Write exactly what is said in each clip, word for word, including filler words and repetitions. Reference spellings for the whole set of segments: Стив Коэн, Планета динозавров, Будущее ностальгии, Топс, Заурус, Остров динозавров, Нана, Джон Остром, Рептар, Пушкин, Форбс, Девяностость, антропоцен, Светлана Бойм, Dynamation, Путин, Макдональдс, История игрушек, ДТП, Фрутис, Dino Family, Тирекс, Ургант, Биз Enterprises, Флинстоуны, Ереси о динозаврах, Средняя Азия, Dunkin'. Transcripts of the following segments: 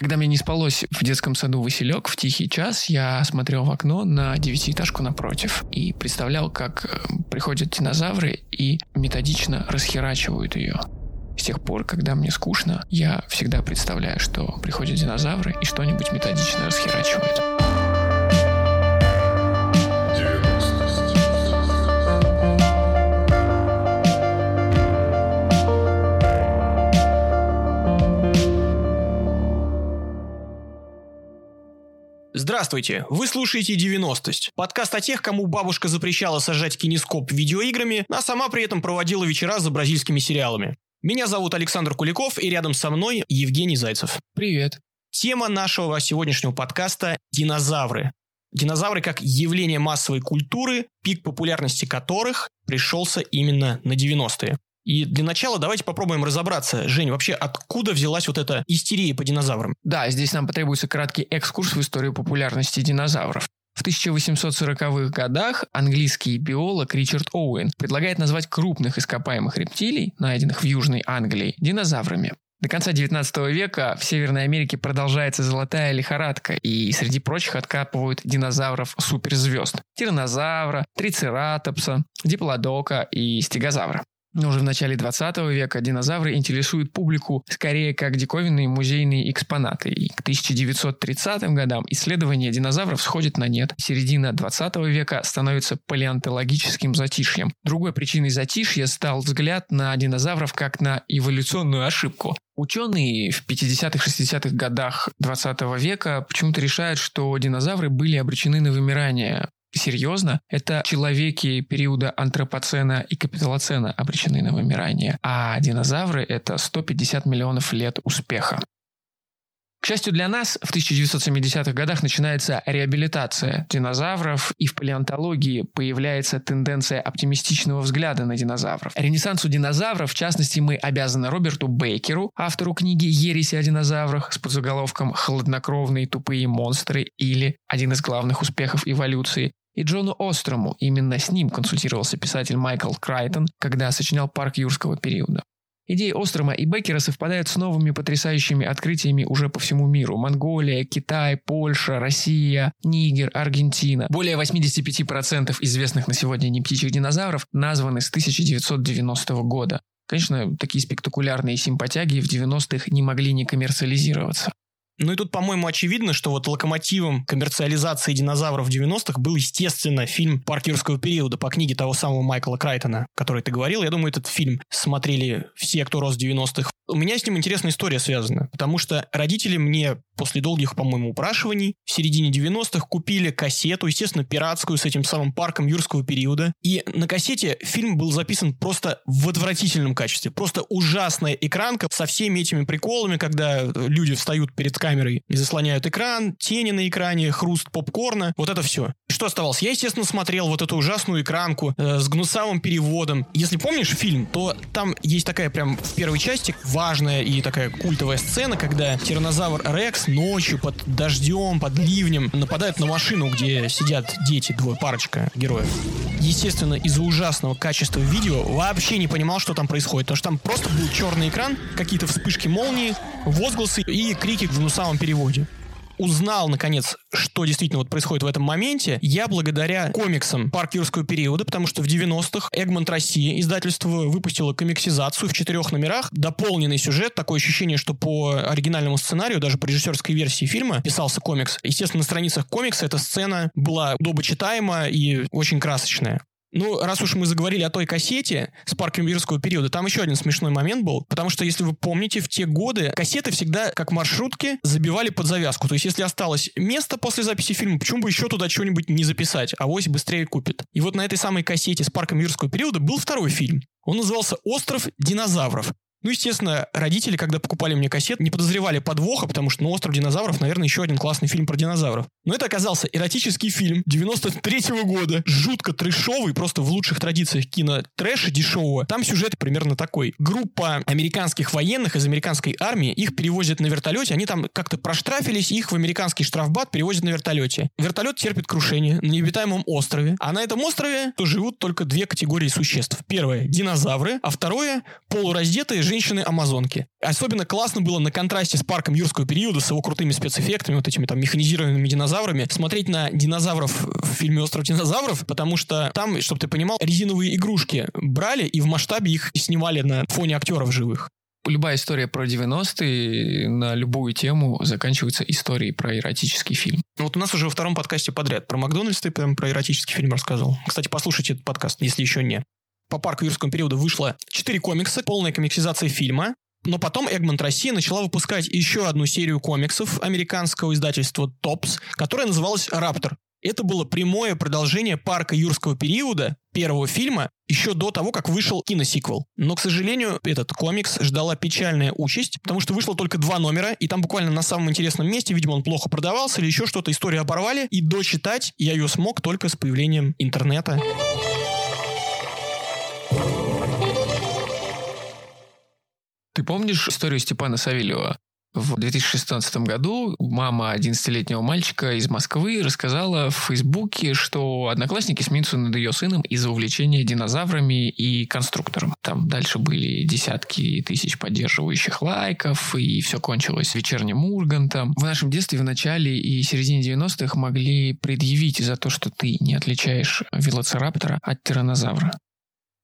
Когда мне не спалось в детском саду «Василёк», в тихий час я смотрел в окно на девятиэтажку напротив и представлял, как приходят динозавры и методично расхерачивают ее. С тех пор, когда мне скучно, я всегда представляю, что приходят динозавры и что-нибудь методично расхерачивают. Здравствуйте! Вы слушаете «Девяностость» – подкаст о тех, кому бабушка запрещала сажать кинескоп видеоиграми, а сама при этом проводила вечера за бразильскими сериалами. Меня зовут Александр Куликов, и рядом со мной Евгений Зайцев. Привет! Тема нашего сегодняшнего подкаста – динозавры. Динозавры как явление массовой культуры, пик популярности которых пришелся именно на девяностые. И для начала давайте попробуем разобраться, Жень, вообще откуда взялась вот эта истерия по динозаврам? Да, здесь нам потребуется краткий экскурс в историю популярности динозавров. В тысяча восемьсот сороковых годах английский биолог Ричард Оуэн предлагает назвать крупных ископаемых рептилий, найденных в Южной Англии, динозаврами. До конца девятнадцатого века в Северной Америке продолжается золотая лихорадка, и среди прочих откапывают динозавров-суперзвезд – тираннозавра, трицератопса, диплодока и стегозавра. Но уже в начале двадцатого века динозавры интересуют публику скорее как диковинные музейные экспонаты, и к тысяча девятьсот тридцатым годам исследования динозавров сходят на нет. Середина двадцатого века становится палеонтологическим затишьем. Другой причиной затишья стал взгляд на динозавров как на эволюционную ошибку. Ученые в пятидесятых-шестидесятых годах двадцатого века почему-то решают, что динозавры были обречены на вымирание. Серьезно, это человеки периода антропоцена и капиталоцена обречены на вымирание, а динозавры — это сто пятьдесят миллионов лет успеха. К счастью для нас, в тысяча девятьсот семидесятых годах начинается реабилитация динозавров, и в палеонтологии появляется тенденция оптимистичного взгляда на динозавров. Ренессансу динозавров, в частности, мы обязаны Роберту Бейкеру, автору книги «Ереси о динозаврах» с подзаголовком «Хладнокровные тупые монстры» или «Один из главных успехов эволюции», и Джону Острому. Именно с ним консультировался писатель Майкл Крайтон, когда сочинял «Парк юрского периода». Идеи Острома и Беккера совпадают с новыми потрясающими открытиями уже по всему миру. Монголия, Китай, Польша, Россия, Нигер, Аргентина. Более восемьдесят пять процентов известных на сегодня нептичьих динозавров названы с тысяча девятьсот девяностого года. Конечно, такие спектакулярные симпатяги в девяностых не могли не коммерциализироваться. Ну и тут, по-моему, очевидно, что вот локомотивом коммерциализации динозавров в девяностых был, естественно, фильм «Парк юрского периода» по книге того самого Майкла Крайтона, о которой ты говорил. Я думаю, этот фильм смотрели все, кто рос в девяностых. У меня с ним интересная история связана, потому что родители мне после долгих, по-моему, упрашиваний в середине девяностых купили кассету, естественно, пиратскую, с этим самым «Парком юрского периода». И на кассете фильм был записан просто в отвратительном качестве. Просто ужасная экранка со всеми этими приколами, когда люди встают перед камерой, камерой и заслоняют экран, тени на экране, хруст попкорна, вот это все. Что оставалось? Я, естественно, смотрел вот эту ужасную экранку э, с гнусавым переводом. Если помнишь фильм, то там есть такая прям в первой части важная и такая культовая сцена, когда тираннозавр Рекс ночью под дождем, под ливнем нападает на машину, где сидят дети, двое, парочка героев. Естественно, из-за ужасного качества видео вообще не понимал, что там происходит, потому что там просто был черный экран, какие-то вспышки молнии, возгласы и крики в гнусавом самом переводе. Узнал, наконец, что действительно вот происходит в этом моменте, я благодаря комиксам «Парк юрского периода», потому что в девяностых Эгмонт России, издательство, выпустило комиксизацию в четырех номерах, дополненный сюжет, такое ощущение, что по оригинальному сценарию, даже по режиссерской версии фильма, писался комикс. Естественно, на страницах комикса эта сцена была удобочитаема и очень красочная. Ну, раз уж мы заговорили о той кассете с «Парком юрского периода», там еще один смешной момент был, потому что, если вы помните, в те годы кассеты всегда, как маршрутки, забивали под завязку. То есть, если осталось место после записи фильма, почему бы еще туда чего-нибудь не записать? Авось быстрее купит. И вот на этой самой кассете с «Парком юрского периода» был второй фильм. Он назывался «Остров динозавров». Ну, естественно, родители, когда покупали мне кассет, не подозревали подвоха, потому что, ну, «Остров динозавров», наверное, еще один классный фильм про динозавров. Но это оказался эротический фильм девяносто третьего года, жутко трэшовый, просто в лучших традициях кинотрэша дешевого. Там сюжет примерно такой. Группа американских военных из американской армии, их перевозят на вертолете, они там как-то проштрафились, их в американский штрафбат перевозят на вертолете. Вертолет терпит крушение на необитаемом острове, а на этом острове то живут только две категории существ. Первое – динозавры, а второе – полураздетые женщины-амазонки. Особенно классно было на контрасте с парком юрского периода, с его крутыми спецэффектами, вот этими там механизированными динозаврами, смотреть на динозавров в фильме «Остров динозавров», потому что там, чтобы ты понимал, резиновые игрушки брали и в масштабе их снимали на фоне актеров живых. Любая история про девяностые на любую тему заканчивается историей про эротический фильм. Ну вот у нас уже во втором подкасте подряд про Макдональдс ты прям про эротический фильм рассказывал. Кстати, послушайте этот подкаст, если еще не. По парку юрского периода вышло четыре комикса, полная комиксизация фильма. Но потом Эгмонт России начала выпускать еще одну серию комиксов американского издательства «Топс», которая называлась «Раптор». Это было прямое продолжение парка юрского периода первого фильма еще до того, как вышел киносиквел. Но, к сожалению, этот комикс ждала печальная участь, потому что вышло только два номера, и там буквально на самом интересном месте, видимо, он плохо продавался или еще что-то, историю оборвали, и дочитать я ее смог только с появлением интернета. Ты помнишь историю Степана Савельева? В две тысячи шестнадцатом году мама одиннадцатилетнего мальчика из Москвы рассказала в Фейсбуке, что одноклассники смеются над ее сыном из-за увлечения динозаврами и конструктором. Там дальше были десятки тысяч поддерживающих лайков, и все кончилось вечерним Ургантом. В нашем детстве в начале и середине девяностых могли предъявить за то, что ты не отличаешь велоцираптора от тиранозавра.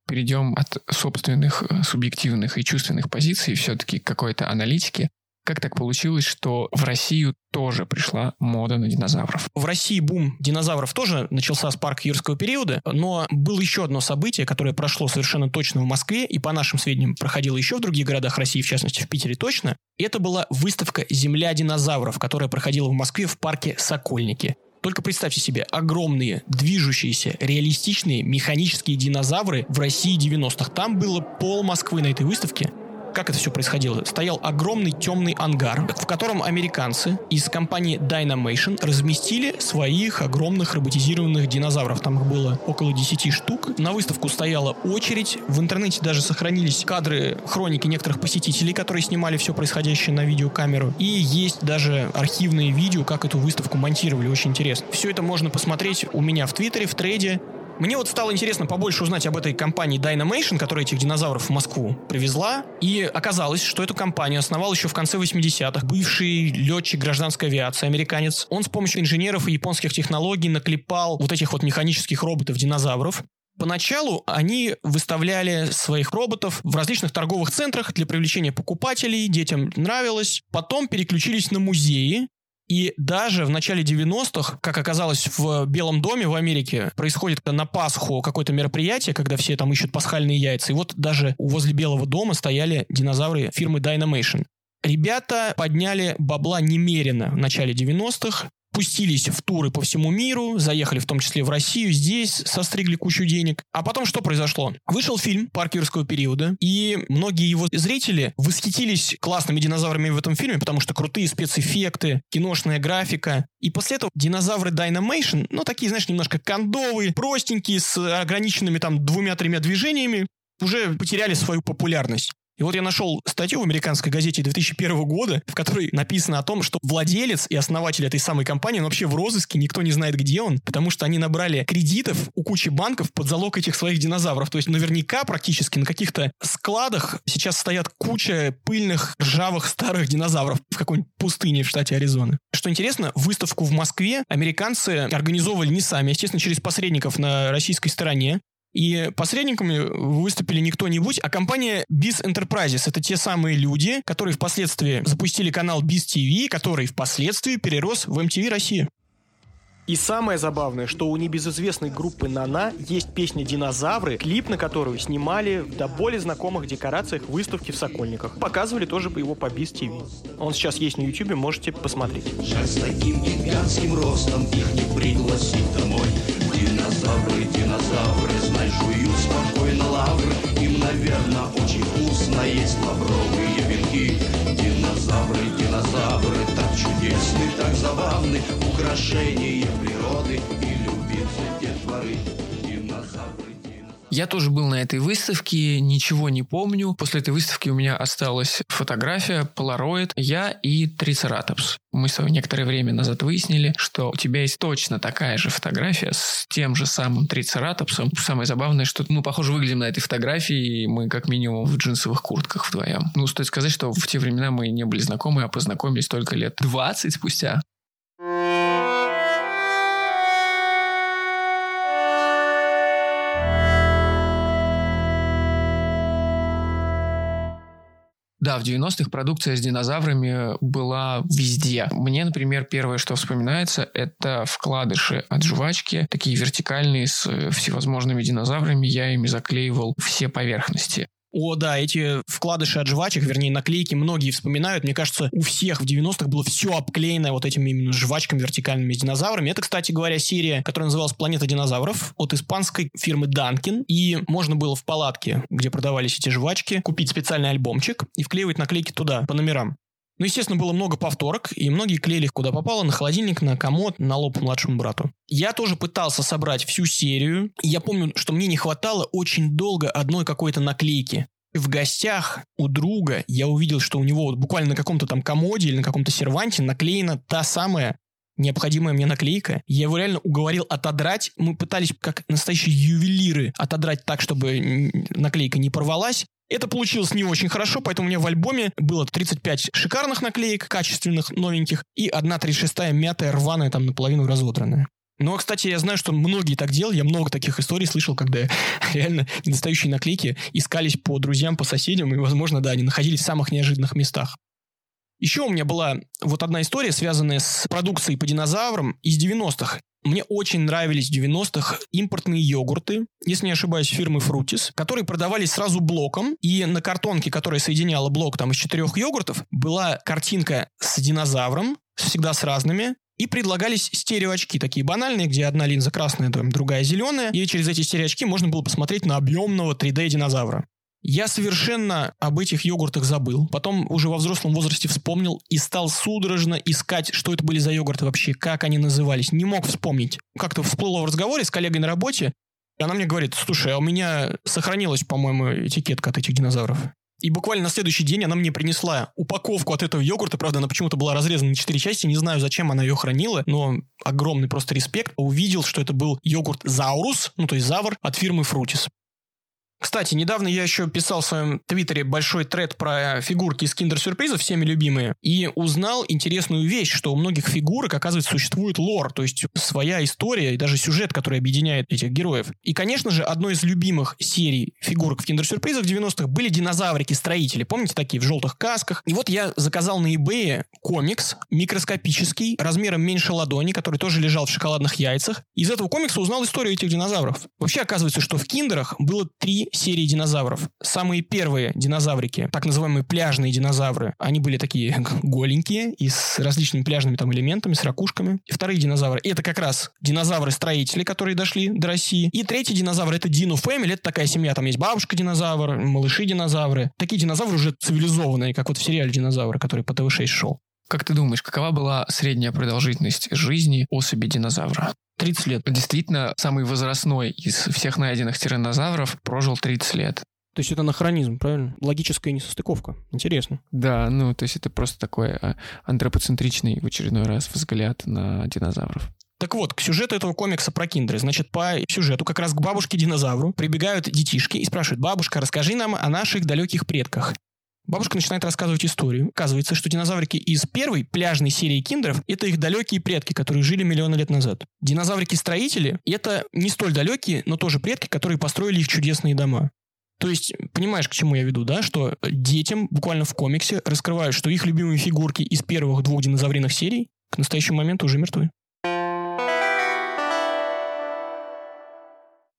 Перейдем от собственных субъективных и чувственных позиций все-таки к какой-то аналитике. Как так получилось, что в Россию тоже пришла мода на динозавров? В России бум динозавров тоже начался с парка юрского периода, но было еще одно событие, которое прошло совершенно точно в Москве, и по нашим сведениям проходило еще в других городах России, в частности в Питере точно. Это была выставка «Земля динозавров», которая проходила в Москве в парке «Сокольники». Только представьте себе, огромные, движущиеся, реалистичные, механические динозавры в России девяностых. Там было пол Москвы на этой выставке. Как это все происходило? Стоял огромный темный ангар, в котором американцы из компании Dynamation разместили своих огромных роботизированных динозавров. Там их было около десяти штук. На выставку стояла очередь. В интернете даже сохранились кадры, хроники некоторых посетителей, которые снимали все происходящее на видеокамеру. И есть даже архивные видео, как эту выставку монтировали. Очень интересно. Все это можно посмотреть у меня в Твиттере, в трейде. Мне вот стало интересно побольше узнать об этой компании Dynamation, которая этих динозавров в Москву привезла. И оказалось, что эту компанию основал еще в конце восьмидесятых бывший летчик гражданской авиации, американец. Он с помощью инженеров и японских технологий наклепал вот этих вот механических роботов-динозавров. Поначалу они выставляли своих роботов в различных торговых центрах для привлечения покупателей, детям нравилось. Потом переключились на музеи. И даже в начале девяностых, как оказалось, в Белом доме в Америке происходит на Пасху какое-то мероприятие, когда все там ищут пасхальные яйца. И вот даже возле Белого дома стояли динозавры фирмы Dynamation. Ребята подняли бабла немерено в начале девяностых, пустились в туры по всему миру, заехали в том числе в Россию, здесь состригли кучу денег. А потом что произошло? Вышел фильм «Парк юрского периода», и многие его зрители восхитились классными динозаврами в этом фильме, потому что крутые спецэффекты, киношная графика. И после этого динозавры Dynamation, ну такие, знаешь, немножко кондовые, простенькие, с ограниченными там двумя-тремя движениями, уже потеряли свою популярность. И вот я нашел статью в американской газете две тысячи первого года, в которой написано о том, что владелец и основатель этой самой компании, он вообще в розыске, никто не знает, где он, потому что они набрали кредитов у кучи банков под залог этих своих динозавров. То есть наверняка практически на каких-то складах сейчас стоят куча пыльных, ржавых, старых динозавров в какой-нибудь пустыне в штате Аризона. Что интересно, выставку в Москве американцы организовывали не сами, естественно, через посредников на российской стороне. И посредниками выступили не кто-нибудь, а компания биз Enterprises. Это те самые люди, которые впоследствии запустили канал биз ти ви, который впоследствии перерос в эм ти ви России. И самое забавное, что у небезызвестной группы «Нана» есть песня «Динозавры», клип на которую снимали в до боли знакомых декорациях выставки в Сокольниках. Показывали тоже его по биз ти ви. Он сейчас есть на Ютубе, можете посмотреть. Жаль, с таким гигантским ростом их не пригласить домой. Динозавры, динозавры, знай, жуют спокойно лавры. Им, наверное, очень вкусно есть лавровые венки. Динозавры, динозавры, так чудесны, так забавны. Украшение природы и любимцы детворы. Динозавры, динозавры. Я тоже был на этой выставке, ничего не помню. После этой выставки у меня осталась фотография, полароид, я и трицератопс. Мы с тобой некоторое время назад выяснили, что у тебя есть точно такая же фотография с тем же самым трицератопсом. Самое забавное, что мы, похоже, выглядим на этой фотографии, и мы как минимум в джинсовых куртках вдвоем. Ну, стоит сказать, что в те времена мы не были знакомы, а познакомились только лет двадцать спустя. Да, в девяностых продукция с динозаврами была везде. Мне, например, первое, что вспоминается, это вкладыши от жвачки, такие вертикальные, с всевозможными динозаврами. Я ими заклеивал все поверхности. О, да, эти вкладыши от жвачек, вернее, наклейки, многие вспоминают. Мне кажется, у всех в девяностых было все обклеено вот этими именно жвачками вертикальными с динозаврами. Это, кстати говоря, серия, которая называлась «Планета динозавров» от испанской фирмы Dunkin'. И можно было в палатке, где продавались эти жвачки, купить специальный альбомчик и вклеивать наклейки туда, по номерам. Ну, естественно, было много повторок, и многие клеили их куда попало, на холодильник, на комод, на лоб младшему брату. Я тоже пытался собрать всю серию, и я помню, что мне не хватало очень долго одной какой-то наклейки. В гостях у друга я увидел, что у него вот буквально на каком-то там комоде или на каком-то серванте наклеена та самая необходимая мне наклейка. Я его реально уговорил отодрать. Мы пытались, как настоящие ювелиры, отодрать так, чтобы наклейка не порвалась. Это получилось не очень хорошо, поэтому у меня в альбоме было тридцать пять шикарных наклеек, качественных, новеньких, и одна тридцать шестая мятая, рваная, там наполовину разодранная. Но, кстати, я знаю, что многие так делали, я много таких историй слышал, когда реально недостающие наклейки искались по друзьям, по соседям, и, возможно, да, они находились в самых неожиданных местах. Еще у меня была вот одна история, связанная с продукцией по динозаврам из девяностых. Мне очень нравились в девяностых импортные йогурты, если не ошибаюсь, фирмы Фрутис, которые продавались сразу блоком, и на картонке, которая соединяла блок там из четырех йогуртов, была картинка с динозавром, всегда с разными, и предлагались стереоочки, такие банальные, где одна линза красная, другая зеленая, и через эти стереоочки можно было посмотреть на объемного три дэ динозавра. Я совершенно об этих йогуртах забыл. Потом уже во взрослом возрасте вспомнил и стал судорожно искать, что это были за йогурты вообще, как они назывались. Не мог вспомнить. Как-то всплыло в разговоре с коллегой на работе. И она мне говорит: слушай, а у меня сохранилась, по-моему, этикетка от этих динозавров. И буквально на следующий день она мне принесла упаковку от этого йогурта. Правда, она почему-то была разрезана на четыре части. Не знаю, зачем она ее хранила, но огромный просто респект. Увидел, что это был йогурт Заурус, ну то есть Завр, от фирмы Фрутис. Кстати, недавно я еще писал в своем твиттере большой тред про фигурки из киндер-сюрпризов, всеми любимые, и узнал интересную вещь, что у многих фигурок, оказывается, существует лор, то есть своя история и даже сюжет, который объединяет этих героев. И, конечно же, одной из любимых серий фигурок в киндер-сюрпризах девяностых были динозаврики-строители, помните, такие в желтых касках? И вот я заказал на eBay комикс микроскопический, размером меньше ладони, который тоже лежал в шоколадных яйцах. Из этого комикса узнал историю этих динозавров. Вообще, оказывается, что в киндерах было три серии динозавров. Самые первые динозаврики, так называемые пляжные динозавры, они были такие голенькие и с различными пляжными там элементами, с ракушками. И вторые динозавры, это как раз динозавры-строители, которые дошли до России. И третий динозавр, это Dino Family, это такая семья, там есть бабушка-динозавр, малыши-динозавры. Такие динозавры уже цивилизованные, как вот в сериале «Динозавры», который по тэ вэ шесть шел. Как ты думаешь, какова была средняя продолжительность жизни особи динозавра? тридцать лет. Действительно, самый возрастной из всех найденных тираннозавров прожил тридцать лет. То есть это анахронизм, правильно? Логическая несостыковка. Интересно. Да, ну то есть это просто такой антропоцентричный в очередной раз взгляд на динозавров. Так вот, к сюжету этого комикса про киндеры. Значит, по сюжету как раз к бабушке-динозавру прибегают детишки и спрашивают: бабушка, расскажи нам о наших далеких предках. Бабушка начинает рассказывать историю. Оказывается, что динозаврики из первой пляжной серии киндеров — это их далекие предки, которые жили миллионы лет назад. Динозаврики-строители — это не столь далекие, но тоже предки, которые построили их чудесные дома. То есть, понимаешь, к чему я веду, да? Что детям буквально в комиксе раскрывают, что их любимые фигурки из первых двух динозавриных серий к настоящему моменту уже мертвы.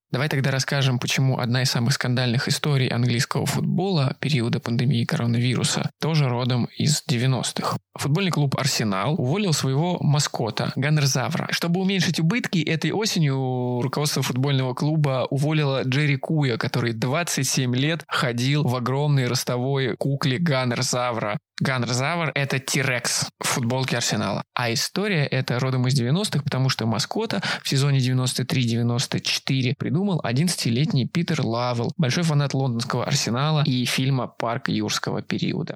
Давай тогда расскажем, почему одна из самых скандальных историй английского футбола периода пандемии коронавируса тоже родом из девяностых. Футбольный клуб «Арсенал» уволил своего маскота, Ганнерзавра. Чтобы уменьшить убытки, этой осенью руководство футбольного клуба уволило Джерри Куя, который двадцать семь лет ходил в огромной ростовой кукле Ганнерзавра. Ганнерзавр — это Тирекс в футболке Арсенала. А история — это родом из девяностых, потому что маскота в сезоне девяносто три девяносто четыре придумал одиннадцатилетний Питер Лавелл, большой фанат лондонского Арсенала и фильма «Парк юрского периода».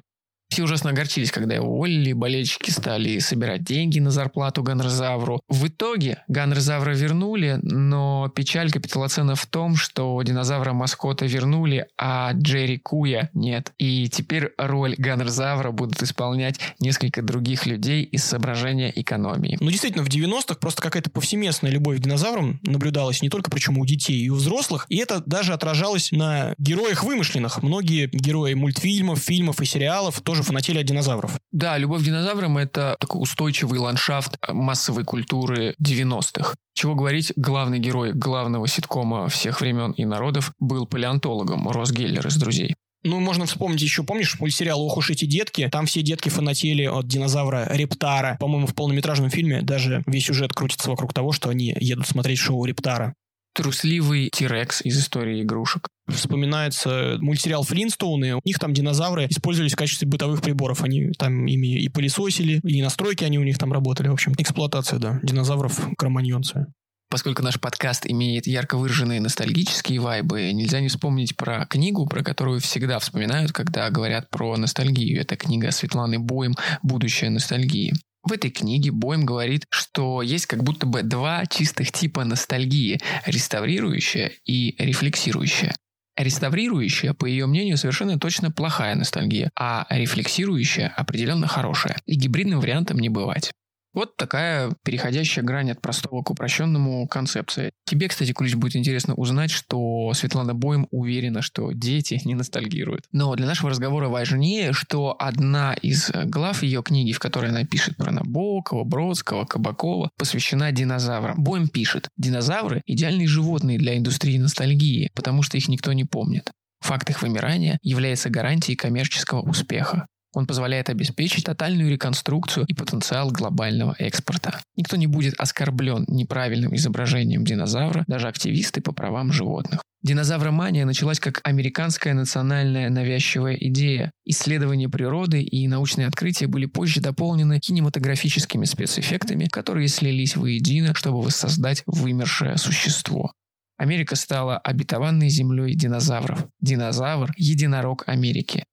Все ужасно огорчились, когда его уволили, болельщики стали собирать деньги на зарплату Ганнерзавру. В итоге Ганнерзавра вернули, но печаль капиталоцена в том, что динозавра-маскота вернули, а Джерри Куя нет. И теперь роль Ганнерзавра будут исполнять несколько других людей из соображения экономии. Ну, действительно, в девяностых просто какая-то повсеместная любовь к динозаврам наблюдалась не только, причем у детей и у взрослых, и это даже отражалось на героях вымышленных. Многие герои мультфильмов, фильмов и сериалов тоже фанатели от динозавров. Да, любовь к динозаврам — это такой устойчивый ландшафт массовой культуры девяностых. Чего говорить, главный герой главного ситкома всех времен и народов был палеонтологом, Росс Геллер из «Друзей». Ну, можно вспомнить еще, помнишь, мультсериал «Ох уж эти детки». Там все детки фанатели от динозавра Рептара. По-моему, в полнометражном фильме даже весь сюжет крутится вокруг того, что они едут смотреть шоу Рептара. Трусливый Тирекс из «Истории игрушек». Вспоминается мультсериал «Флинстоуны». У них там динозавры использовались в качестве бытовых приборов. Они там ими и пылесосили, и на стройке они у них там работали. В общем, эксплуатация, да, динозавров-кроманьонцы. Поскольку наш подкаст имеет ярко выраженные ностальгические вайбы, нельзя не вспомнить про книгу, про которую всегда вспоминают, когда говорят про ностальгию. Это книга Светланы Бойм «Будущее ностальгии». В этой книге Бойм говорит, что есть как будто бы два чистых типа ностальгии – реставрирующая и рефлексирующая. Реставрирующая, по ее мнению, совершенно точно плохая ностальгия, а рефлексирующая – определенно хорошая. И гибридным вариантом не бывать. Вот такая переходящая грань от простого к упрощенному концепция. Тебе, кстати, Кулич, будет интересно узнать, что Светлана Бойм уверена, что дети не ностальгируют. Но для нашего разговора важнее, что одна из глав ее книги, в которой она пишет про Набокова, Бродского, Кабакова, посвящена динозаврам. Бойм пишет: «Динозавры – идеальные животные для индустрии ностальгии, потому что их никто не помнит. Факт их вымирания является гарантией коммерческого успеха. Он позволяет обеспечить тотальную реконструкцию и потенциал глобального экспорта. Никто не будет оскорблен неправильным изображением динозавра, даже активисты по правам животных». Динозавромания началась как американская национальная навязчивая идея. Исследования природы и научные открытия были позже дополнены кинематографическими спецэффектами, которые слились воедино, чтобы воссоздать вымершее существо. Америка стала обетованной землей динозавров. Динозавр – единорог Америки.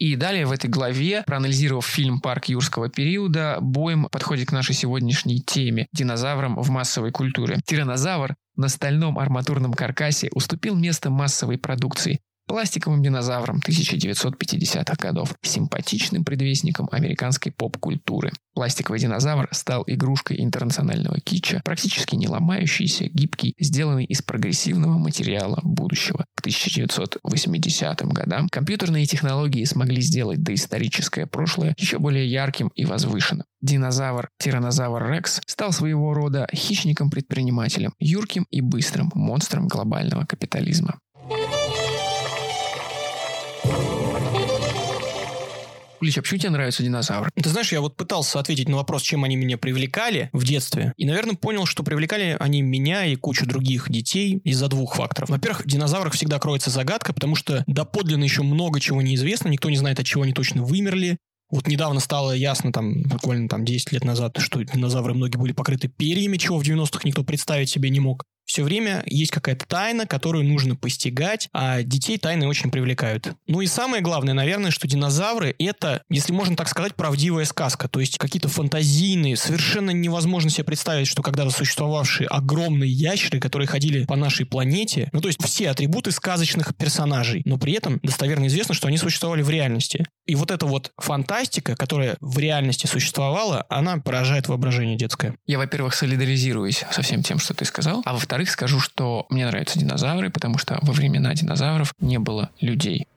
И далее в этой главе, проанализировав фильм «Парк юрского периода», Бойм подходит к нашей сегодняшней теме – динозаврам в массовой культуре. Тиранозавр на стальном арматурном каркасе уступил место массовой продукции пластиковым динозаврам тысяча девятьсот пятидесятых годов, симпатичным предвестником американской поп-культуры. Пластиковый динозавр стал игрушкой интернационального китча, практически не ломающийся, гибкий, сделанный из прогрессивного материала будущего. К тысяча девятьсот восьмидесятым годам компьютерные технологии смогли сделать доисторическое прошлое еще более ярким и возвышенным. Динозавр Тиранозавр Рекс стал своего рода хищником-предпринимателем, юрким и быстрым монстром глобального капитализма. Кулич, а почему тебе нравятся динозавры? Ты знаешь, я вот пытался ответить на вопрос, чем они меня привлекали в детстве. И, наверное, понял, что привлекали они меня и кучу других детей из-за двух факторов. Во-первых, в динозаврах всегда кроется загадка, потому что доподлинно еще много чего неизвестно. Никто не знает, от чего они точно вымерли. Вот недавно стало ясно, там, буквально там, десять лет назад, что динозавры многие были покрыты перьями, чего в девяностых никто представить себе не мог. Все время есть какая-то тайна, которую нужно постигать, а детей тайны очень привлекают. Ну и самое главное, наверное, что динозавры – это, если можно так сказать, правдивая сказка. То есть какие-то фантазийные, совершенно невозможно себе представить, что когда-то существовавшие огромные ящеры, которые ходили по нашей планете, ну то есть все атрибуты сказочных персонажей, но при этом достоверно известно, что они существовали в реальности. И вот эта вот фантастика, которая в реальности существовала, она поражает воображение детское. Я, во-первых, солидаризируюсь со всем тем, что ты сказал, а во-вторых, скажу, что мне нравятся динозавры, потому что во времена динозавров не было людей.